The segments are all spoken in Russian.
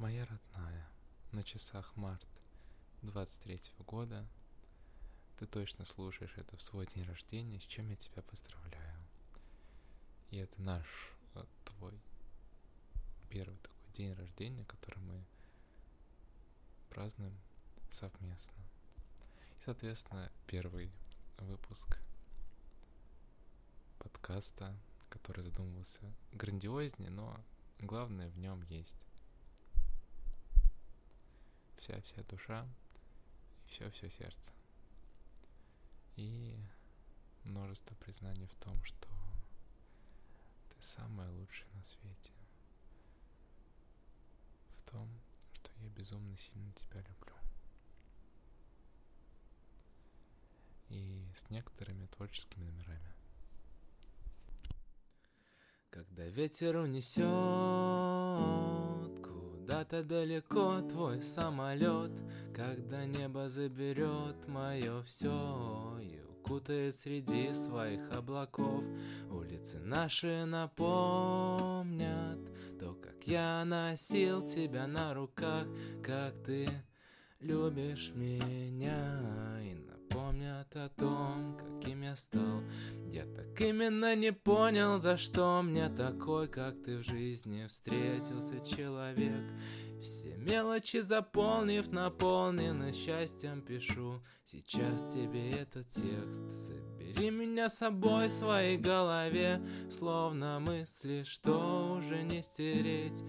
Моя родная, на часах март 23-го года. Ты точно слушаешь это в свой день рождения, с чем я тебя поздравляю. И это наш, твой первый такой день рождения, который мы празднуем совместно. И, соответственно, первый выпуск подкаста, который задумывался грандиознее, но главное в нем есть. Вся душа и все сердце. И множество признаний в том, что ты самая лучшая на свете. В том, что я безумно сильно тебя люблю. И с некоторыми творческими номерами. Когда ветер унесет куда-то далеко твой самолет, когда небо заберет мое все и укутает среди своих облаков, улицы наши напомнят то, как я носил тебя на руках, как ты любишь меня, и напомнят о том, каким я стал. Я так именно не понял, за что мне такой, как ты, в жизни встретился человек. Все мелочи заполнив, наполнены счастьем, пишу сейчас тебе этот текст. Собери меня с собой в своей голове, словно мысли, что уже не стереть.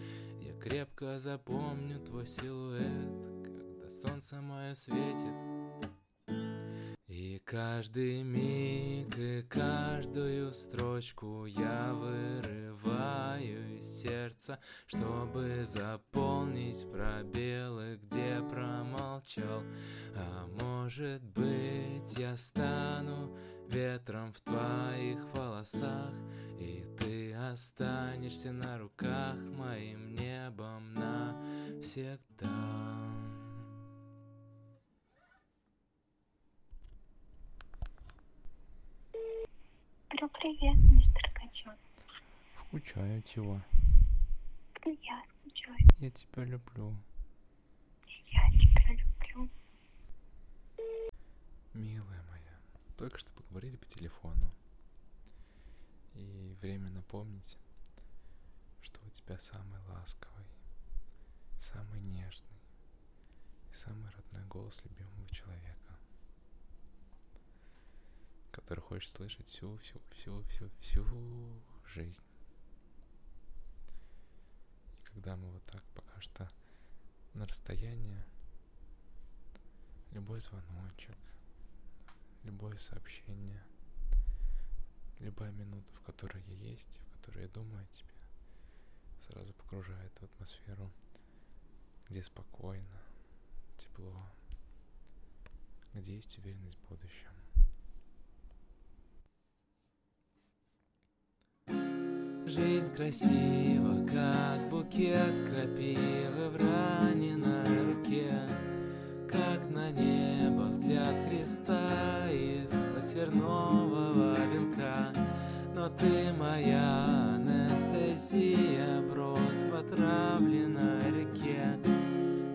Я крепко запомню твой силуэт, когда солнце мое светит. И каждый миг, и каждую строчку я вырываю из сердца, чтобы заполнить пробелы, где промолчал. А может быть, я стану ветром в твоих волосах, и ты останешься на руках моим небом навсегда. Привет, мистер Качок. Скучаю, чего? Я скучаю. Я тебя люблю. Я тебя люблю. Милая моя, только что поговорили по телефону. И время напомнить, что у тебя самый ласковый, самый нежный и самый родной голос любимого человека, который хочешь слышать всю жизнь. И когда мы вот так пока что на расстоянии, любой звоночек, любое сообщение, любая минута, в которой я есть, в которой я думаю о тебе, сразу погружает в атмосферу, где спокойно, тепло, где есть уверенность в будущем. Жизнь красива, как букет крапивы в раненой руке, как на небо взгляд креста из потернового венка. Но ты моя Анастасия, брод в отравленной реке,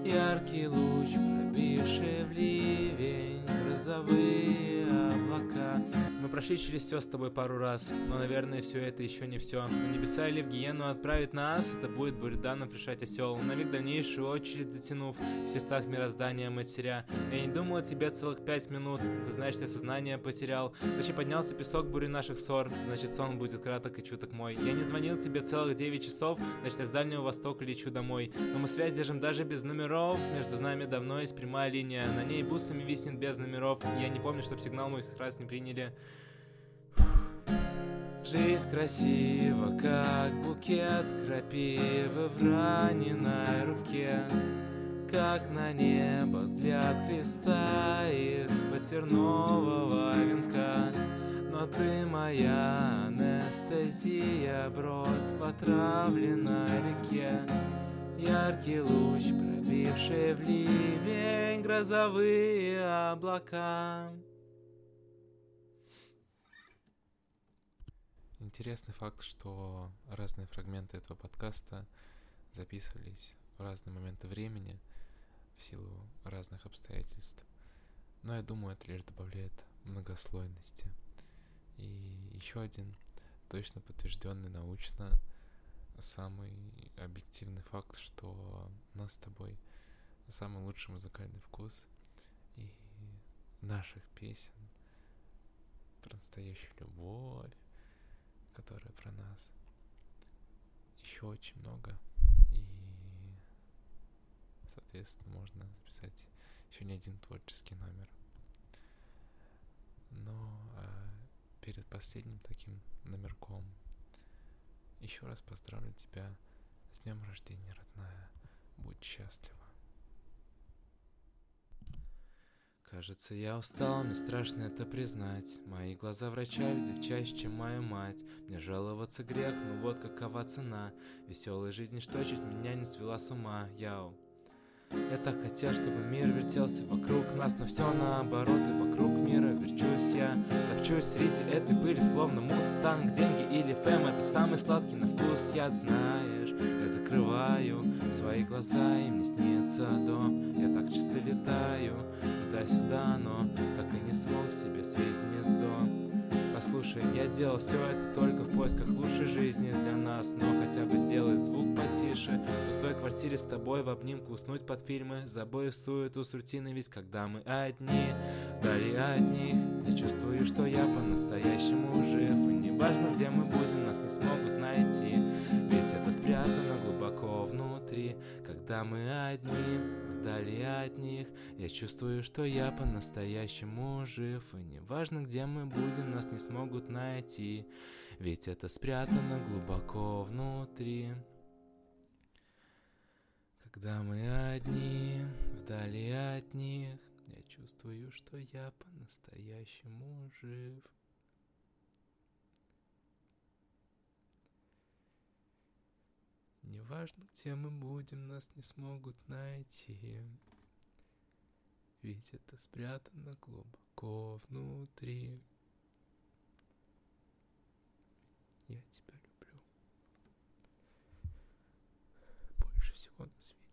яркий луч, пробивший в ливень грозовые облака. Мы прошли через все с тобой пару раз, но, наверное, все это еще не все. На небеса или в гиену отправит нас, это будет Буриданов решать осел, на век дальнейшую очередь затянув, в сердцах мироздания матеря. Я не думал о тебе целых 5 минут, ты знаешь, я сознание потерял. Значит, поднялся песок бури наших ссор, значит, сон будет краток и чуток мой. Я не звонил тебе целых 9 часов, значит, я с Дальнего Востока лечу домой. Но мы связь держим даже без номеров, между нами давно есть прямая линия, на ней бусами виснет без номеров. Я не помню, чтоб сигнал мой раз не приняли. Жизнь красива, как букет крапивы в раненой руке, как на небо взгляд креста из потернового венка. Но ты моя Анастасия, брод в отравленной реке, яркий луч, пробивший в ливень грозовые облака. Интересный факт, что разные фрагменты этого подкаста записывались в разные моменты времени в силу разных обстоятельств. Но я думаю, это лишь добавляет многослойности. И еще один точно подтвержденный научно самый объективный факт, что у нас с тобой самый лучший музыкальный вкус, и наших песен про настоящую любовь, которая про нас, еще очень много. И, соответственно, можно записать еще не один творческий номер. Но перед последним таким номерком еще раз поздравлю тебя с днем рождения, родная. Будь счастлива. Кажется, я устал, мне страшно это признать. Мои глаза врача видят чаще, чем мою мать. Мне жаловаться грех, но вот какова цена веселой жизни, что чуть меня не свела с ума. Я так хотел, чтобы мир вертелся вокруг нас, но все наоборот, и вокруг мира верчусь я. Топчусь среди этой пыли, словно мустанг. Деньги или фэм, это самый сладкий на вкус яд, знаешь. Я закрываю свои глаза, и мне снится дом. Я так чисто летаю туда-сюда, но так и не смог себе свить гнездо. Послушай, я сделал все это только в поисках лучшей жизни для нас. Но хотя бы сделай звук потише. В пустой квартире с тобой в обнимку уснуть под фильмы, забыв суету с рутиной, ведь когда мы одни, вдали от них, я чувствую, что я по-настоящему жив. И неважно, где мы будем, нас не смогут найти, ведь это спрятано глубоко внутри. Когда мы одни, вдали от них, я чувствую, что я по-настоящему жив. И неважно, где мы будем, нас не смогут найти, ведь это спрятано глубоко внутри. Когда мы одни, вдали от них, я чувствую, что я по-настоящему жив. Неважно, где мы будем, нас не смогут найти, ведь это спрятано глубоко внутри. Я тебя люблю больше всего на свете.